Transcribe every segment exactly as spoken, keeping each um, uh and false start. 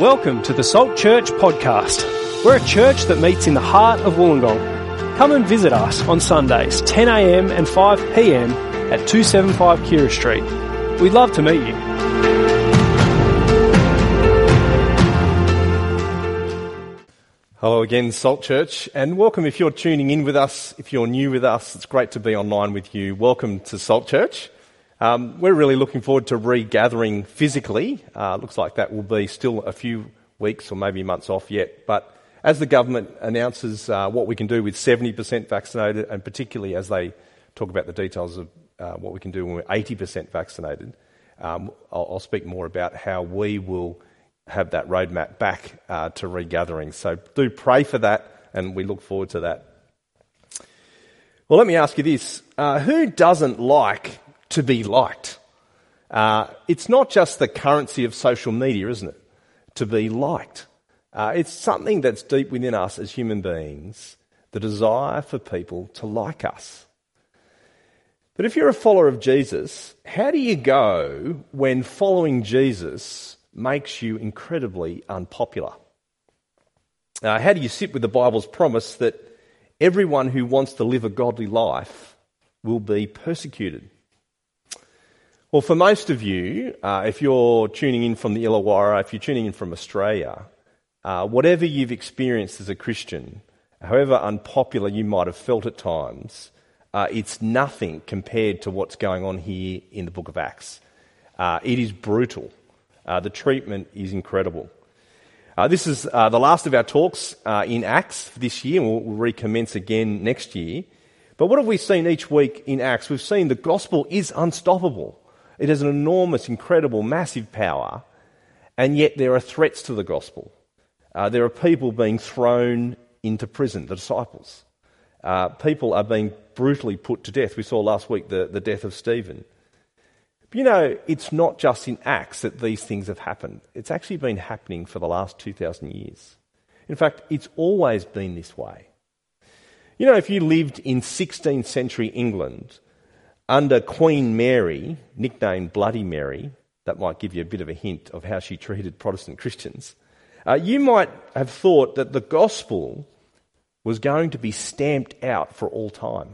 Welcome to the Salt Church podcast. We're a church that meets in the heart of Wollongong. Come and visit us on Sundays, ten a.m. and five p.m. at two seventy-five Keira Street. We'd love to meet you. Hello again, Salt Church, and welcome if you're tuning in with us. If you're new with us, it's great to be online with you. Welcome to Salt Church. Um, we're really looking forward to regathering physically. Uh, looks like that will be still a few weeks or maybe months off yet. But as the government announces uh, what we can do with seventy percent vaccinated, and particularly as they talk about the details of uh, what we can do when we're eighty percent vaccinated, um, I'll, I'll speak more about how we will have that roadmap back uh, to regathering. So do pray for that, and we look forward to that. Well, let me ask you this. Uh, who doesn't like to be liked? Uh, it's not just the currency of social media, isn't it? To be liked. Uh, it's something that's deep within us as human beings, the desire for people to like us. But if you're a follower of Jesus, how do you go when following Jesus makes you incredibly unpopular? Uh, how do you sit with the Bible's promise that everyone who wants to live a godly life will be persecuted? Well, for most of you, uh, if you're tuning in from the Illawarra, if you're tuning in from Australia, uh, whatever you've experienced as a Christian, however unpopular you might have felt at times, uh, it's nothing compared to what's going on here in the book of Acts. Uh, it is brutal. Uh, the treatment is incredible. Uh, this is uh, the last of our talks uh, in Acts for this year, and we'll, we'll recommence again next year. But what have we seen each week in Acts? We've seen the gospel is unstoppable. It has an enormous, incredible, massive power, and yet there are threats to the gospel. Uh, there are people being thrown into prison, the disciples. Uh, people are being brutally put to death. We saw last week the, the death of Stephen. You know, it's not just in Acts that these things have happened. It's actually been happening for the last two thousand years. In fact, it's always been this way. You know, if you lived in sixteenth century England under Queen Mary, nicknamed Bloody Mary, that might give you a bit of a hint of how she treated Protestant Christians, uh, you might have thought that the gospel was going to be stamped out for all time.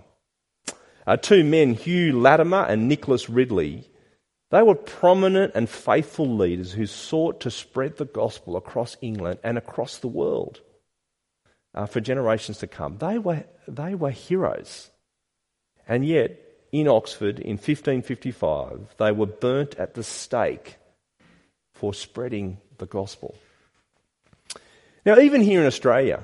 Uh, two men, Hugh Latimer and Nicholas Ridley, they were prominent and faithful leaders who sought to spread the gospel across England and across the world uh, for generations to come. They were, they were heroes. And yet, in Oxford in fifteen fifty-five, they were burnt at the stake for spreading the gospel. Now, even here in Australia,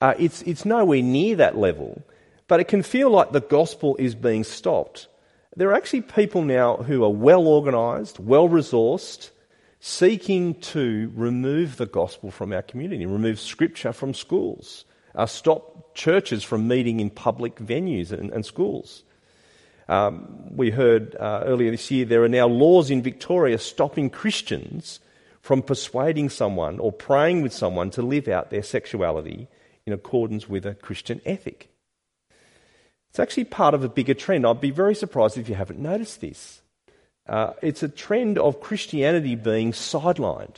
uh, it's, it's nowhere near that level, but it can feel like the gospel is being stopped. There are actually people now who are well-organised, well-resourced, seeking to remove the gospel from our community, remove scripture from schools, uh, stop churches from meeting in public venues and, and schools. Um, we heard uh, earlier this year there are now laws in Victoria stopping Christians from persuading someone or praying with someone to live out their sexuality in accordance with a Christian ethic. It's actually part of a bigger trend. I'd be very surprised if you haven't noticed this. Uh, it's a trend of Christianity being sidelined,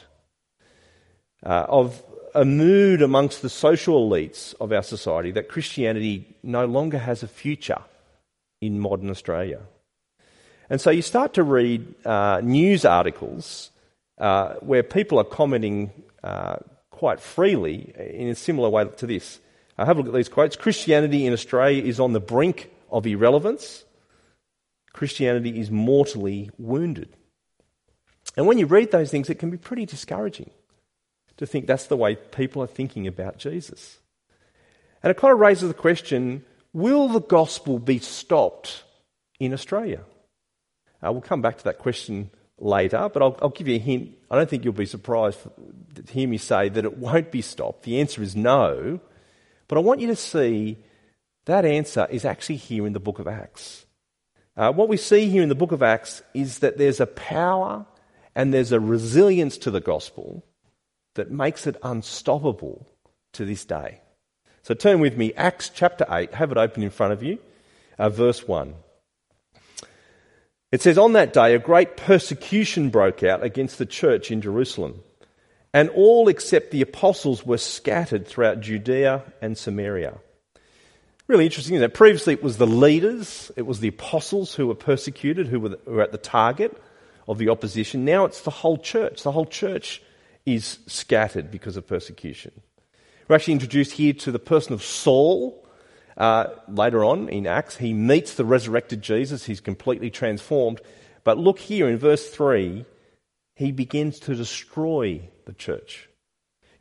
uh, of a mood amongst the social elites of our society that Christianity no longer has a future in modern Australia. And so you start to read uh, news articles uh, where people are commenting uh, quite freely in a similar way to this. Uh, have a look at these quotes. Christianity in Australia is on the brink of irrelevance. Christianity is mortally wounded. And when you read those things, it can be pretty discouraging to think that's the way people are thinking about Jesus. And it kind of raises the question, will the gospel be stopped in Australia? Uh, we'll come back to that question later, but I'll, I'll give you a hint. I don't think you'll be surprised to hear me say that it won't be stopped. The answer is no. But I want you to see that answer is actually here in the book of Acts. Uh, what we see here in the book of Acts is that there's a power and there's a resilience to the gospel that makes it unstoppable to this day. So turn with me, Acts chapter eight, have it open in front of you, uh, verse one. It says, "On that day a great persecution broke out against the church in Jerusalem, and all except the apostles were scattered throughout Judea and Samaria. Really interesting, isn't it? Previously it was the leaders, it was the apostles who were persecuted, who were, the, who were at the target of the opposition. Now it's the whole church. The whole church is scattered because of persecution. We're actually introduced here to the person of Saul. Uh, later on in Acts, he meets the resurrected Jesus. He's completely transformed. But look here in verse three, he begins to destroy the church.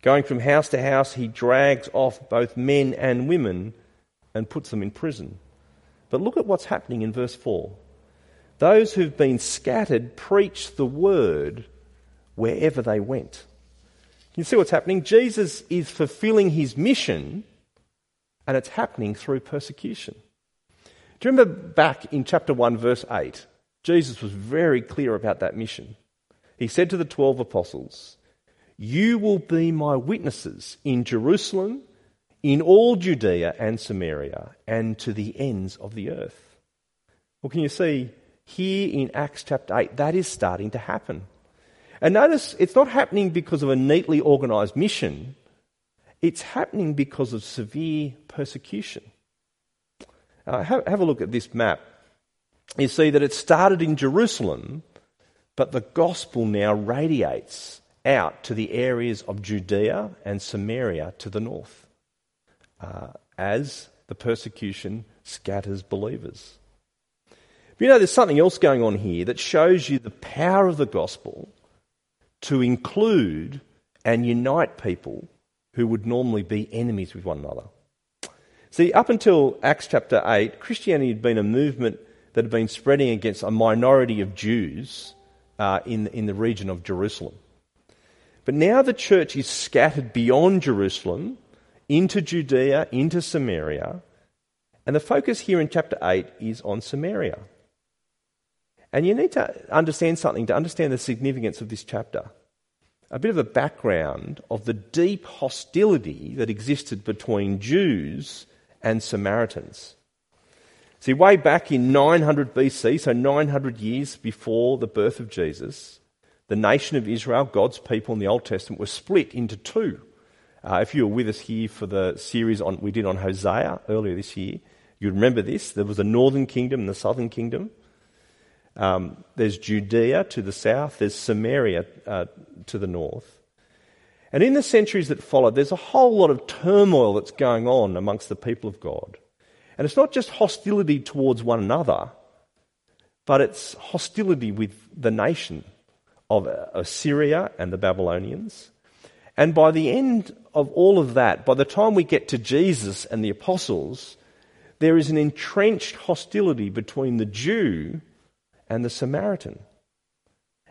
Going from house to house, he drags off both men and women and puts them in prison. But look at what's happening in verse four. Those who've been scattered preach the word wherever they went. You see what's happening? Jesus is fulfilling his mission, and it's happening through persecution. Do you remember back in chapter one, verse eight? Jesus was very clear about that mission. He said to the twelve apostles, "You will be my witnesses in Jerusalem, in all Judea and Samaria, and to the ends of the earth." Well, can you see here in Acts chapter eight, that is starting to happen. And notice, it's not happening because of a neatly organised mission. It's happening because of severe persecution. Uh, have, have a look at this map. You see that it started in Jerusalem, but the gospel now radiates out to the areas of Judea and Samaria to the north. Uh, as the persecution scatters believers. But you know, there's something else going on here that shows you the power of the gospel to include and unite people who would normally be enemies with one another. See, up until Acts chapter eight, Christianity had been a movement that had been spreading against a minority of Jews uh, in, in the region of Jerusalem. But now the church is scattered beyond Jerusalem, into Judea, into Samaria, and the focus here in chapter eight is on Samaria. And you need to understand something to understand the significance of this chapter. A bit of a background of the deep hostility that existed between Jews and Samaritans. See, way back in nine hundred B C, so nine hundred years before the birth of Jesus, the nation of Israel, God's people in the Old Testament, were split into two. Uh, if you were with us here for the series on we did on Hosea earlier this year, you'd remember this. There was the northern kingdom and the southern kingdom. Um, there's Judea to the south. There's Samaria uh, to the north. And in the centuries that followed, there's a whole lot of turmoil that's going on amongst the people of God. And it's not just hostility towards one another, but it's hostility with the nation of Assyria and the Babylonians. And by the end of all of that, by the time we get to Jesus and the apostles, there is an entrenched hostility between the Jew and the Samaritan.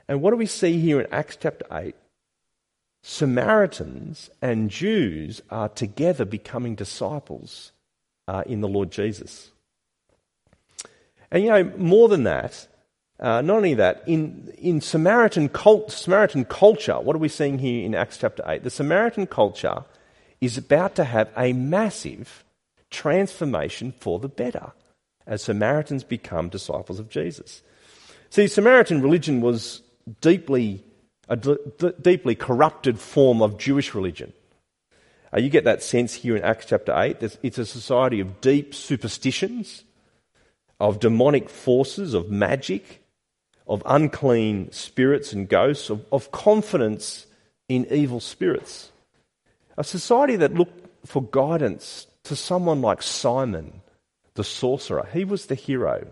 And what do we see here in Acts chapter eight? Samaritans and Jews are together becoming disciples uh, in the Lord Jesus. And you know, more than that, Uh, not only that, in, in Samaritan cult, Samaritan culture, what are we seeing here in Acts chapter eight? The Samaritan culture is about to have a massive transformation for the better as Samaritans become disciples of Jesus. See, Samaritan religion was deeply a d- d- deeply corrupted form of Jewish religion. Uh, you get that sense here in Acts chapter eight. There's, it's a society of deep superstitions, of demonic forces, of magic, of unclean spirits and ghosts, of, of confidence in evil spirits. A society that looked for guidance to someone like Simon, the sorcerer. He was the hero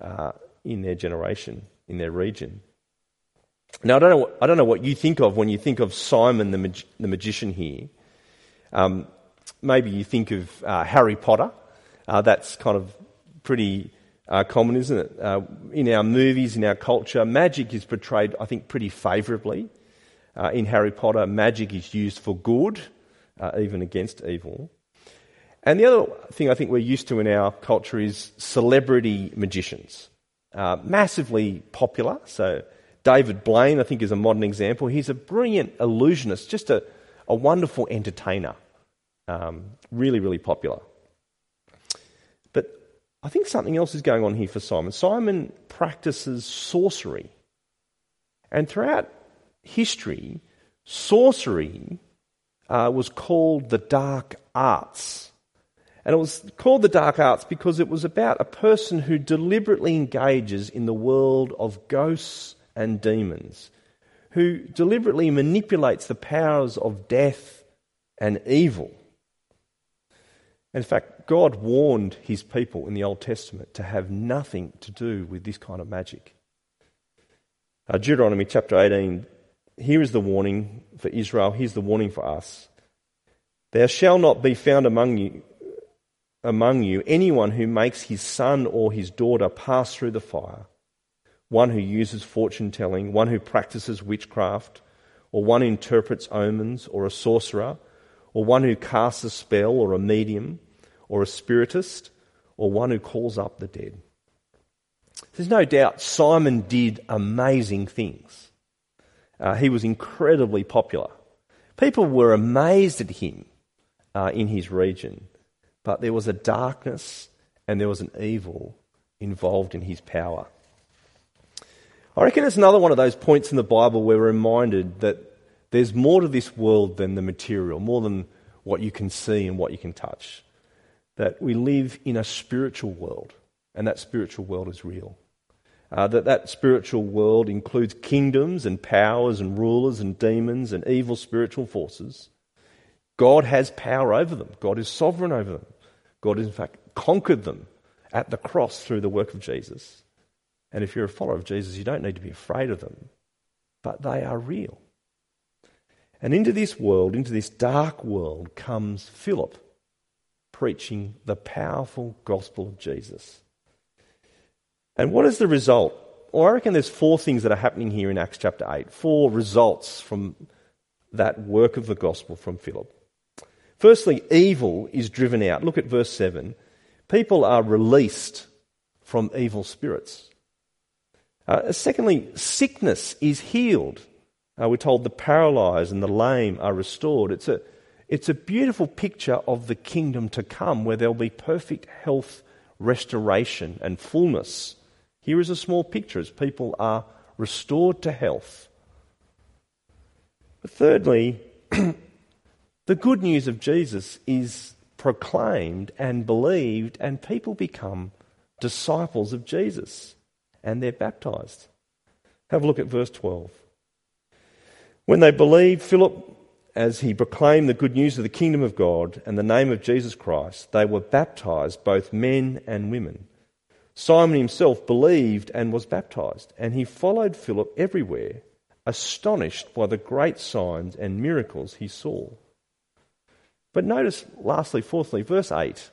uh, in their generation, in their region. Now, I don't know what, I don't know what you think of when you think of Simon the, mag- the magician here. Um, maybe you think of uh, Harry Potter. Uh, that's kind of pretty uh, common, isn't it? Uh, in our movies, in our culture, magic is portrayed, I think, pretty favourably. Uh, in Harry Potter, magic is used for good, uh, even against evil. And the other thing I think we're used to in our culture is celebrity magicians. Uh, massively popular. So David Blaine, I think, is a modern example. He's a brilliant illusionist, just a, a wonderful entertainer. Um, really, really popular. I think something else is going on here for Simon. Simon practices sorcery. And throughout history, sorcery uh, was called the dark arts. And it was called the dark arts because it was about a person who deliberately engages in the world of ghosts and demons, who deliberately manipulates the powers of death and evil. In fact, God warned his people in the Old Testament to have nothing to do with this kind of magic. Uh, Deuteronomy chapter eighteen, here is the warning for Israel, here's the warning for us. There shall not be found among you, among you anyone who makes his son or his daughter pass through the fire, one who uses fortune-telling, one who practices witchcraft, or one who interprets omens, or a sorcerer, or one who casts a spell, or a medium, or a spiritist, or one who calls up the dead. There's no doubt Simon did amazing things. Uh, he was incredibly popular. People were amazed at him uh, in his region, but there was a darkness and there was an evil involved in his power. I reckon it's another one of those points in the Bible where we're reminded that there's more to this world than the material, more than what you can see and what you can touch. That we live in a spiritual world, and that spiritual world is real. Uh, that that spiritual world includes kingdoms and powers and rulers and demons and evil spiritual forces. God has power over them. God is sovereign over them. God has, in fact, conquered them at the cross through the work of Jesus. And if you're a follower of Jesus, you don't need to be afraid of them, but they are real. And into this world, into this dark world, comes Philip preaching the powerful gospel of Jesus. And what is the result? Well, I reckon there's four things that are happening here in Acts chapter eight, four results from that work of the gospel from Philip. Firstly, evil is driven out. Look at verse seven. People are released from evil spirits. Uh, secondly, sickness is healed. Uh, we're told the paralysed and the lame are restored. It's a, it's a beautiful picture of the kingdom to come where there'll be perfect health, restoration and fullness. Here is a small picture as people are restored to health. But thirdly, the good news of Jesus is proclaimed and believed and people become disciples of Jesus and they're baptised. Have a look at verse twelve. When they believed Philip as he proclaimed the good news of the kingdom of God and the name of Jesus Christ, they were baptised, both men and women. Simon himself believed and was baptised, and he followed Philip everywhere, astonished by the great signs and miracles he saw. But notice, lastly, fourthly, verse eight,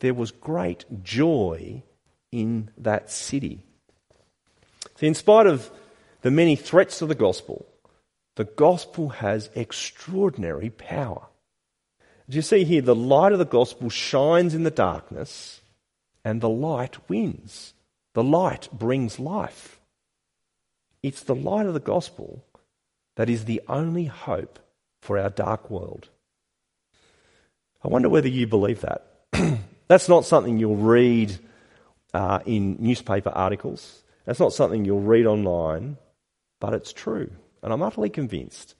there was great joy in that city. See, in spite of the many threats of the gospel, the gospel has extraordinary power. Do you see here, the light of the gospel shines in the darkness and the light wins. The light brings life. It's the light of the gospel that is the only hope for our dark world. I wonder whether you believe that. That's not something you'll read uh, in newspaper articles. That's not something you'll read online, but it's true. And I'm utterly convinced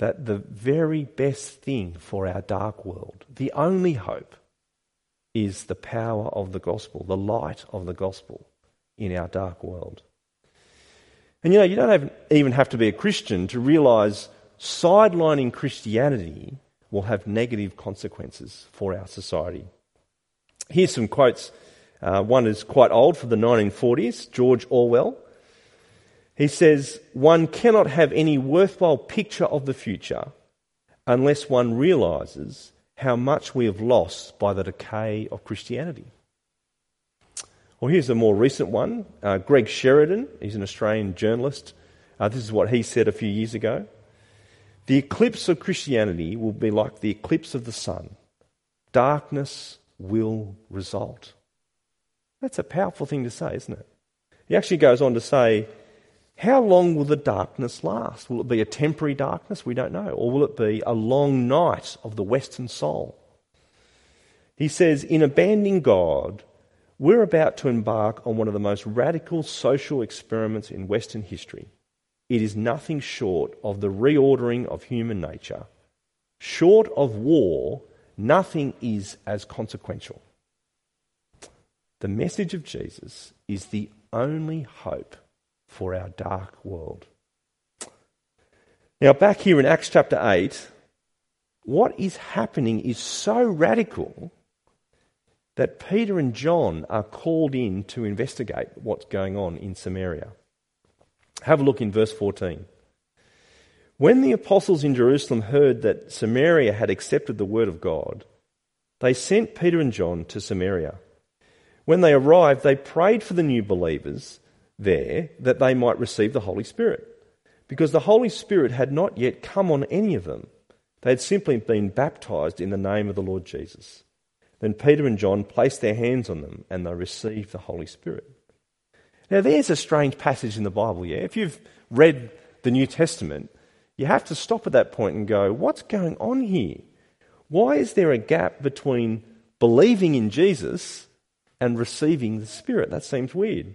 that the very best thing for our dark world, the only hope, is the power of the gospel, the light of the gospel in our dark world. And you know, you don't even have to be a Christian to realise sidelining Christianity will have negative consequences for our society. Here's some quotes. Uh, one is quite old, from the nineteen forties, George Orwell. He says, "One cannot have any worthwhile picture of the future unless one realises how much we have lost by the decay of Christianity." Well, here's a more recent one. Uh, Greg Sheridan, he's an Australian journalist. Uh, this is what he said a few years ago. "The eclipse of Christianity will be like the eclipse of the sun. Darkness will result." That's a powerful thing to say, isn't it? He actually goes on to say, how long will the darkness last? Will it be a temporary darkness? We don't know. Or will it be a long night of the Western soul? He says, in abandoning God, we're about to embark on one of the most radical social experiments in Western history. it is nothing short of the reordering of human nature. Short of war, nothing is as consequential. The message of Jesus is the only hope for our dark world. Now, back here in Acts chapter eight, what is happening is so radical that Peter and John are called in to investigate what's going on in Samaria. Have a look in verse fourteen. When the apostles in Jerusalem heard that Samaria had accepted the word of God, they sent Peter and John to Samaria. When they arrived, they prayed for the new believers there that they might receive the Holy Spirit, because the Holy Spirit had not yet come on any of them. They had simply been baptised in the name of the Lord Jesus. Then Peter and John placed their hands on them and they received the Holy Spirit. Now there's a strange passage in the Bible, yeah? If you've read the New Testament, you have to stop at that point and go, what's going on here? Why is there a gap between believing in Jesus and receiving the Spirit? That seems weird.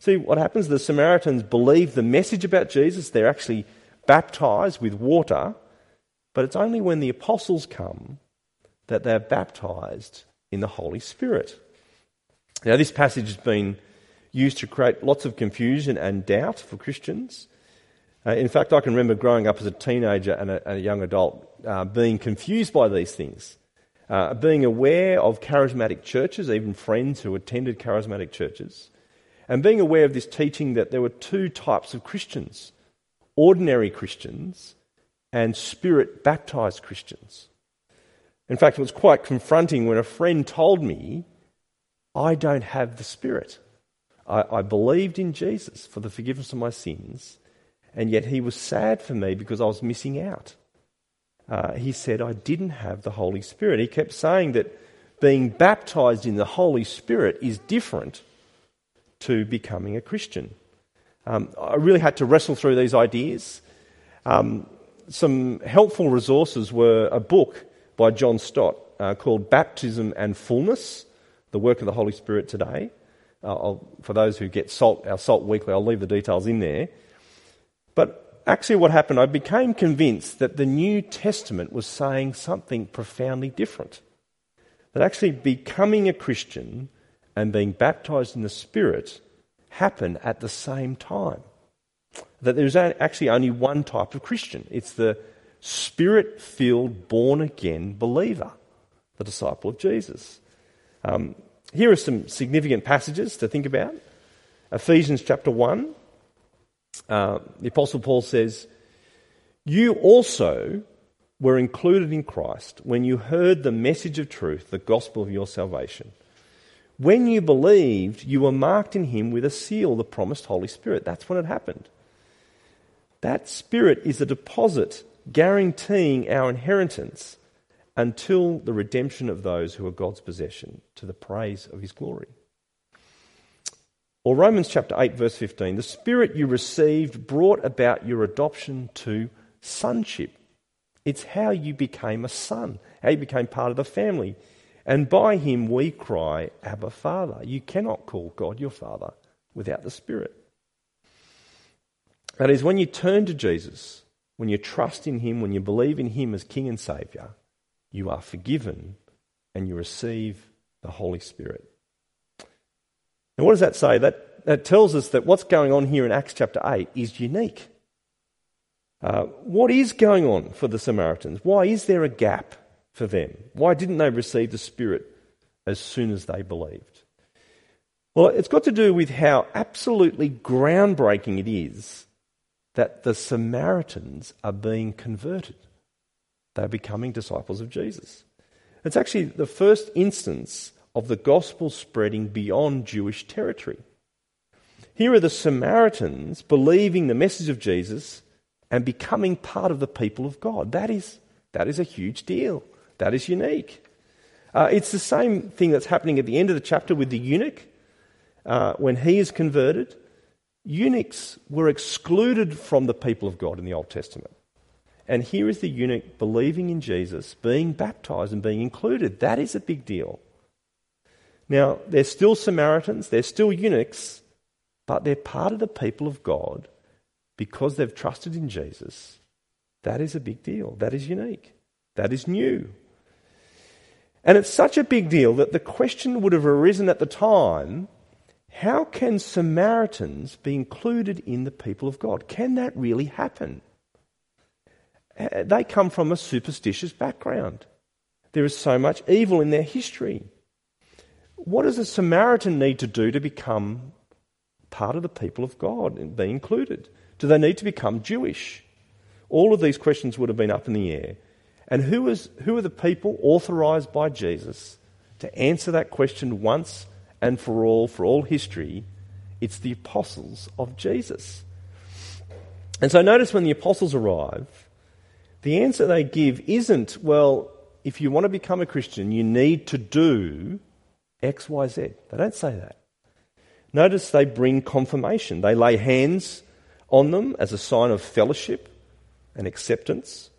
See, what happens, the Samaritans believe the message about Jesus. They're actually baptised with water, but it's only when the apostles come that they're baptised in the Holy Spirit. Now, this passage has been used to create lots of confusion and doubt for Christians. Uh, in fact, I can remember growing up as a teenager and a, and a young adult uh, being confused by these things, uh, being aware of charismatic churches, even friends who attended charismatic churches, and being aware of this teaching that there were two types of Christians, ordinary Christians and Spirit-baptised Christians. In fact, it was quite confronting when a friend told me, I don't have the Spirit. I, I believed in Jesus for the forgiveness of my sins, and yet he was sad for me because I was missing out. Uh, he said I didn't have the Holy Spirit. He kept saying that being baptised in the Holy Spirit is different to becoming a Christian. Um, I really had to wrestle through these ideas. Um, some helpful resources were a book by John Stott uh, called Baptism and Fullness, The Work of the Holy Spirit Today. Uh, I'll, for those who get Salt, our Salt Weekly, I'll leave the details in there. But actually what happened, I became convinced that the New Testament was saying something profoundly different. That actually becoming a Christian and being baptised in the Spirit happen at the same time. That there's actually only one type of Christian. It's the Spirit-filled, born-again believer, the disciple of Jesus. Um, here are some significant passages to think about. Ephesians chapter one, uh, the Apostle Paul says, "You also were included in Christ when you heard the message of truth, the gospel of your salvation. When you believed, you were marked in him with a seal, the promised Holy Spirit." That's when it happened. That Spirit is a deposit guaranteeing our inheritance until the redemption of those who are God's possession, to the praise of his glory. Or Romans chapter eight, verse fifteen, "The Spirit you received brought about your adoption to sonship." It's how you became a son, how you became part of the family. "And by him we cry, Abba, Father." You cannot call God your Father without the Spirit. That is, when you turn to Jesus, when you trust in him, when you believe in him as King and Saviour, you are forgiven and you receive the Holy Spirit. Now what does that say? That, that tells us that what's going on here in Acts chapter eight is unique. Uh, what is going on for the Samaritans? Why is there a gap for them? Why didn't they receive the Spirit as soon as they believed? Well, it's got to do with how absolutely groundbreaking it is that the Samaritans are being converted. They're becoming disciples of Jesus. It's actually the first instance of the gospel spreading beyond Jewish territory. Here are the Samaritans believing the message of Jesus and becoming part of the people of God. That is, that is a huge deal. That is unique. Uh, it's the same thing that's happening at the end of the chapter with the eunuch. Uh, when he is converted, eunuchs were excluded from the people of God in the Old Testament. And here is the eunuch believing in Jesus, being baptised and being included. That is a big deal. Now, they're still Samaritans, they're still eunuchs, but they're part of the people of God because they've trusted in Jesus, that is a big deal. That is unique. That is new. And it's such a big deal that the question would have arisen at the time, how can Samaritans be included in the people of God? Can that really happen? They come from a superstitious background. There is so much evil in their history. What does a Samaritan need to do to become part of the people of God and be included? Do they need to become Jewish? All of these questions would have been up in the air. And who is who are the people authorised by Jesus to answer that question once and for all, for all history? It's the apostles of Jesus. And so notice when the apostles arrive, the answer they give isn't, well, if you want to become a Christian, you need to do X, Y, Z. They don't say that. Notice they bring confirmation. They lay hands on them as a sign of fellowship and acceptance.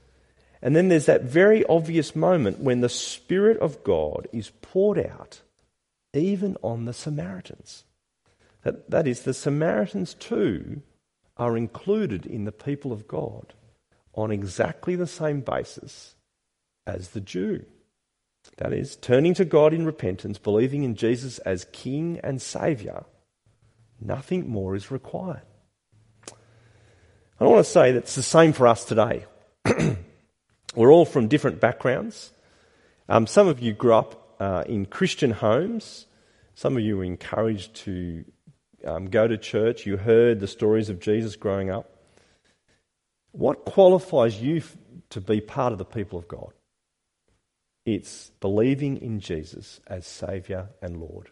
And then there's that very obvious moment when the Spirit of God is poured out even on the Samaritans. That, that is, the Samaritans too are included in the people of God on exactly the same basis as the Jew. That is, turning to God in repentance, believing in Jesus as King and Saviour, nothing more is required. I want to say that's the same for us today. We're all from different backgrounds. Um, some of you grew up uh, in Christian homes. Some of you were encouraged to um, go to church. You heard the stories of Jesus growing up. What qualifies you f- to be part of the people of God? It's believing in Jesus as Saviour and Lord.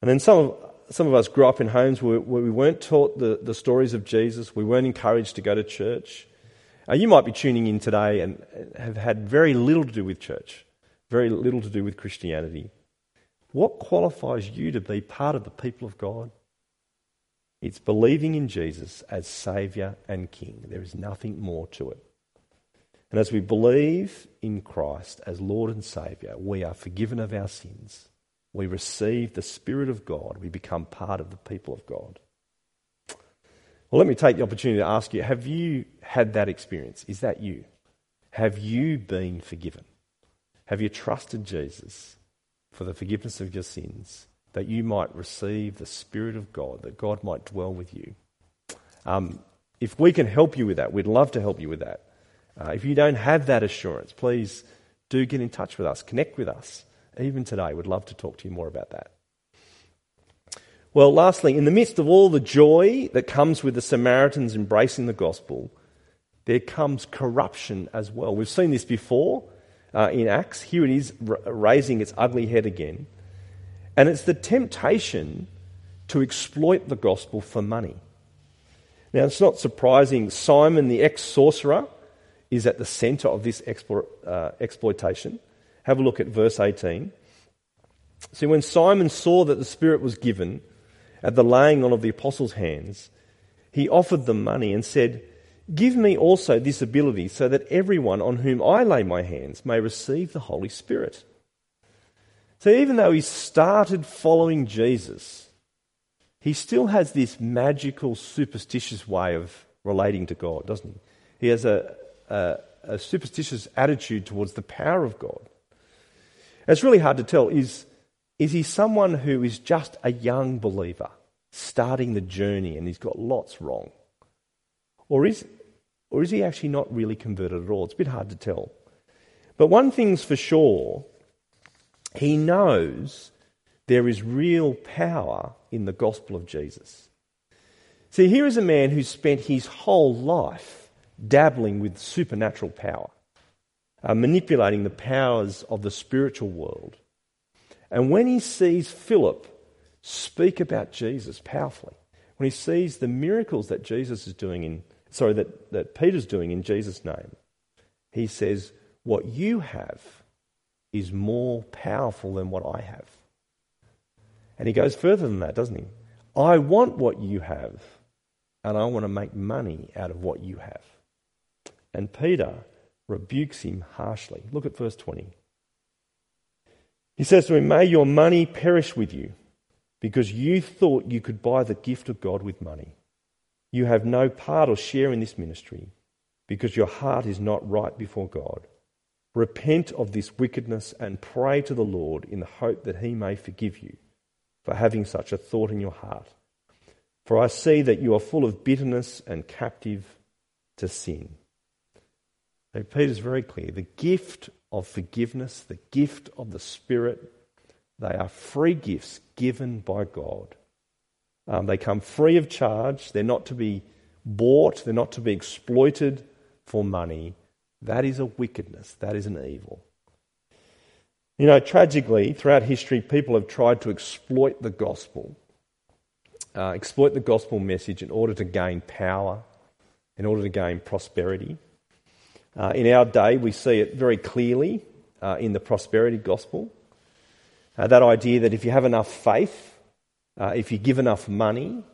And then some of, some of us grew up in homes where, where we weren't taught the, the stories of Jesus. We weren't encouraged to go to church. Uh, you might be tuning in today and have had very little to do with church, very little to do with Christianity. What qualifies you to be part of the people of God? It's believing in Jesus as Saviour and King. There is nothing more to it. And as we believe in Christ as Lord and Saviour, we are forgiven of our sins. We receive the Spirit of God. We become part of the people of God. Well, let me take the opportunity to ask you, have you had that experience? Is that you? Have you been forgiven? Have you trusted Jesus for the forgiveness of your sins, that you might receive the Spirit of God, that God might dwell with you? Um, if we can help you with that, we'd love to help you with that. Uh, if you don't have that assurance, please do get in touch with us, connect with us. Even today, we'd love to talk to you more about that. Well, lastly, in the midst of all the joy that comes with the Samaritans embracing the gospel, there comes corruption as well. We've seen this before uh, in Acts. Here it is r- raising its ugly head again. And it's the temptation to exploit the gospel for money. Now, it's not surprising Simon, the ex-sorcerer, is at the centre of this explo- uh, exploitation. Have a look at verse eighteen. See, when Simon saw that the Spirit was given at the laying on of the apostles' hands, he offered them money and said, "Give me also this ability so that everyone on whom I lay my hands may receive the Holy Spirit." So even though he started following Jesus, he still has this magical, superstitious way of relating to God, doesn't he? He has a A, a superstitious attitude towards the power of God. And it's really hard to tell. Is, is he someone who is just a young believer starting the journey and he's got lots wrong? Or is, or is he actually not really converted at all? It's a bit hard to tell. But one thing's for sure, he knows there is real power in the gospel of Jesus. See, here is a man who spent his whole life dabbling with supernatural power, uh, manipulating the powers of the spiritual world. And when he sees Philip speak about Jesus powerfully, when he sees the miracles that Jesus is doing in, sorry, that, that Peter's doing in Jesus' name, he says, "What you have is more powerful than what I have." And he goes further than that, doesn't he? "I want what you have, and I want to make money out of what you have." And Peter rebukes him harshly. Look at verse twenty. He says to him, "May your money perish with you, because you thought you could buy the gift of God with money. you have no part or share in this ministry because your heart is not right before God. Repent of this wickedness and pray to the Lord in the hope that he may forgive you for having such a thought in your heart. For I see that you are full of bitterness and captive to sin." So Peter's very clear. The gift of forgiveness, the gift of the Spirit, they are free gifts given by God. Um, they come free of charge. They're not to be bought. They're not to be exploited for money. That is a wickedness. That is an evil. You know, tragically, throughout history, people have tried to exploit the gospel, uh, exploit the gospel message in order to gain power, in order to gain prosperity. Uh, in our day, we see it very clearly uh, in the prosperity gospel. Uh, that idea that if you have enough faith, uh, if you give enough money,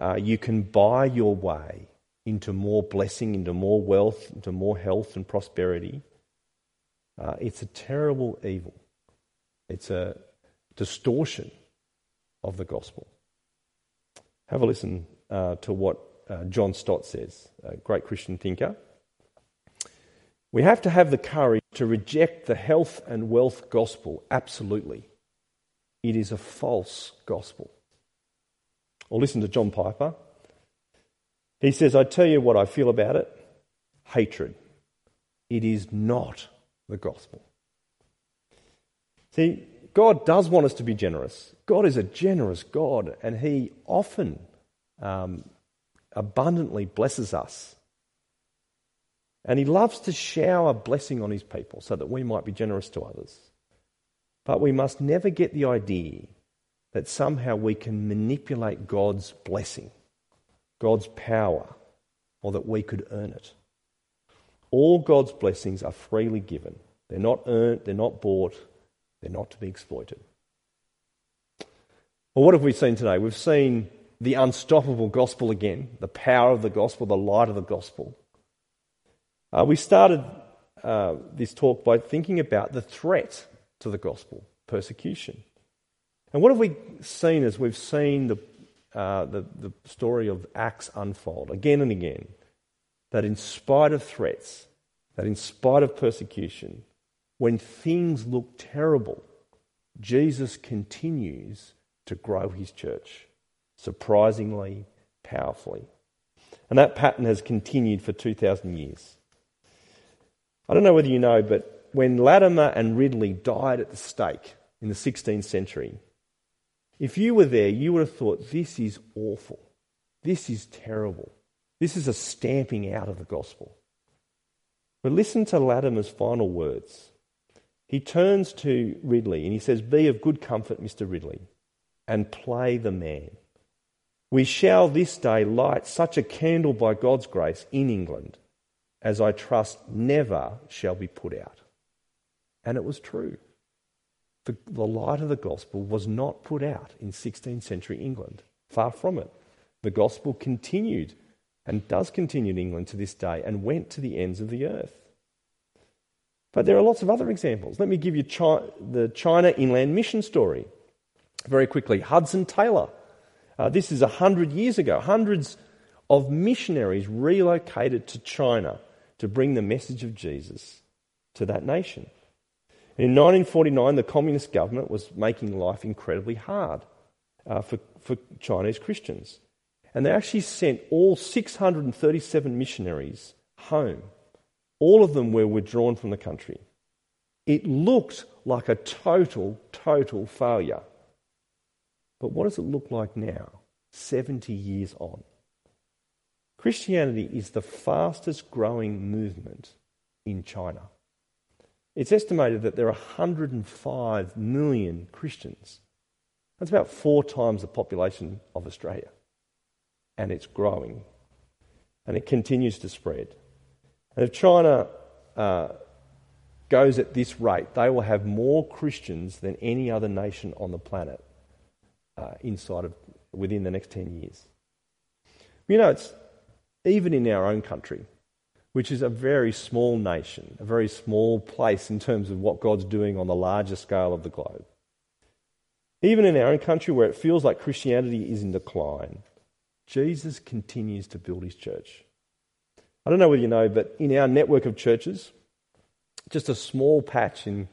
uh, you can buy your way into more blessing, into more wealth, into more health and prosperity. Uh, it's a terrible evil. It's a distortion of the gospel. Have a listen uh, to what uh, John Stott says, a great Christian thinker. "We have to have the courage to reject the health and wealth gospel absolutely. It is a false gospel." Or listen to John Piper. He says, "I tell you what I feel about it. Hatred. It is not the gospel." See, God does want us to be generous. God is a generous God, and he often um, abundantly blesses us. And he loves to shower blessing on his people so that we might be generous to others. But we must never get the idea that somehow we can manipulate God's blessing, God's power, or that we could earn it. All God's blessings are freely given. They're not earned, they're not bought, they're not to be exploited. Well, what have we seen today? We've seen the unstoppable gospel again, the power of the gospel, the light of the gospel. Uh, we started uh, this talk by thinking about the threat to the gospel, persecution. And what have we seen as we've seen the, uh, the, the story of Acts unfold again and again? That in spite of threats, that in spite of persecution, when things look terrible, Jesus continues to grow his church, surprisingly, powerfully. And that pattern has continued for two thousand years. I don't know whether you know, but when Latimer and Ridley died at the stake in the sixteenth century, if you were there, you would have thought, this is awful. This is terrible. This is a stamping out of the gospel. But listen to Latimer's final words. He turns to Ridley and he says, "Be of good comfort, Mister Ridley, and play the man. We shall this day light such a candle by God's grace in England as I trust never shall be put out." And it was true. The, the light of the gospel was not put out in sixteenth century England. Far from it. The gospel continued and does continue in England to this day and went to the ends of the earth. But there are lots of other examples. Let me give you Chi- the China Inland Mission story. Very quickly, Hudson Taylor. Uh, this is a hundred years ago. Hundreds of missionaries relocated to China to bring the message of Jesus to that nation. In nineteen forty-nine, the communist government was making life incredibly hard uh, for, for Chinese Christians. And they actually sent all six hundred thirty-seven missionaries home. All of them were withdrawn from the country. It looked like a total, total failure. But what does it look like now, seventy years on? Christianity is the fastest growing movement in China. It's estimated that there are one hundred five million Christians. That's about four times the population of Australia. And it's growing. And it continues to spread. And if China uh, goes at this rate, they will have more Christians than any other nation on the planet uh, inside of within the next ten years. You know, it's even in our own country, which is a very small nation, a very small place in terms of what God's doing on the larger scale of the globe. Even in our own country, where it feels like Christianity is in decline, Jesus continues to build his church. I don't know whether you know, but in our network of churches, just a small patch in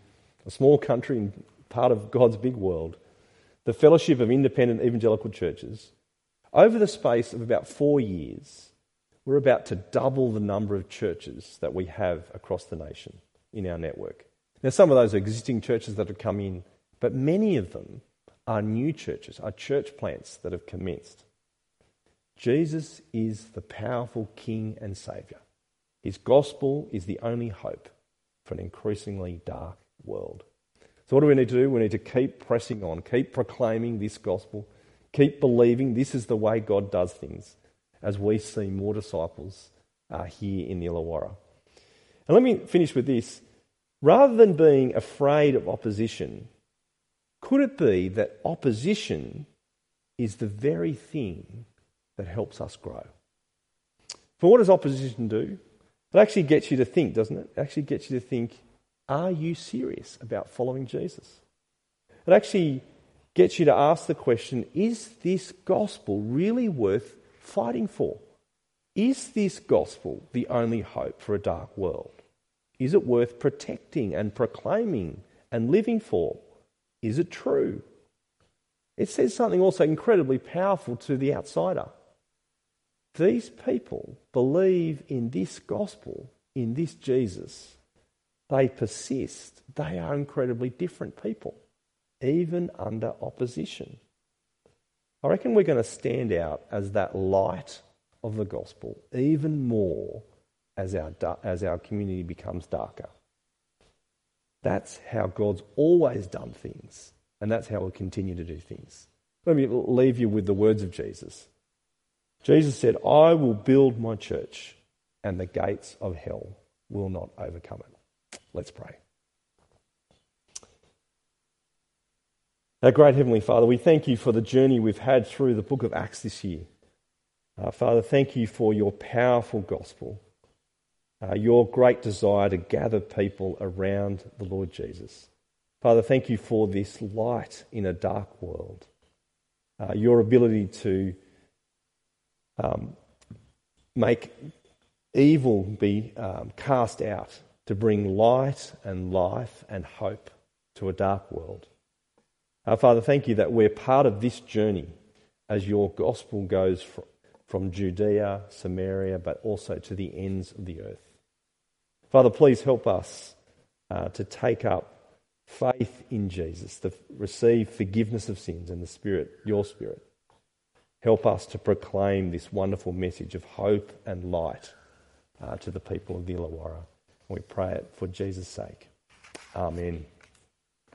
a small country in part of God's big world, the Fellowship of Independent Evangelical Churches, over the space of about four years, we're about to double the number of churches that we have across the nation in our network. Now, some of those are existing churches that have come in, but many of them are new churches, are church plants that have commenced. Jesus is the powerful King and Saviour. His gospel is the only hope for an increasingly dark world. So what do we need to do? We need to keep pressing on, keep proclaiming this gospel, keep believing this is the way God does things as we see more disciples uh, here in the Illawarra. And let me finish with this. Rather than being afraid of opposition, could it be that opposition is the very thing that helps us grow? For what does opposition do? It actually gets you to think, doesn't it? It actually gets you to think, are you serious about following Jesus? It actually gets you to ask the question, is this gospel really worth fighting for? Is this gospel the only hope for a dark world? Is it worth protecting and proclaiming and living for? Is it true? It says something also incredibly powerful to the outsider. These people believe in this gospel, in this Jesus. They persist. They are incredibly different people, even under opposition. I reckon we're going to stand out as that light of the gospel even more as our as our community becomes darker. That's how God's always done things, and that's how we'll continue to do things. Let me leave you with the words of Jesus. Jesus said, "I will build my church, and the gates of hell will not overcome it." Let's pray. Our great Heavenly Father, we thank you for the journey we've had through the book of Acts this year. Uh, Father, thank you for your powerful gospel, uh, your great desire to gather people around the Lord Jesus. Father, thank you for this light in a dark world, uh, your ability to um, make evil be um, cast out, to bring light and life and hope to a dark world. Our Father, thank you that we're part of this journey as your gospel goes from, from Judea, Samaria, but also to the ends of the earth. Father, please help us uh, to take up faith in Jesus, to receive forgiveness of sins and the Spirit, your Spirit. Help us to proclaim this wonderful message of hope and light uh, to the people of the Illawarra. We pray it for Jesus' sake. Amen.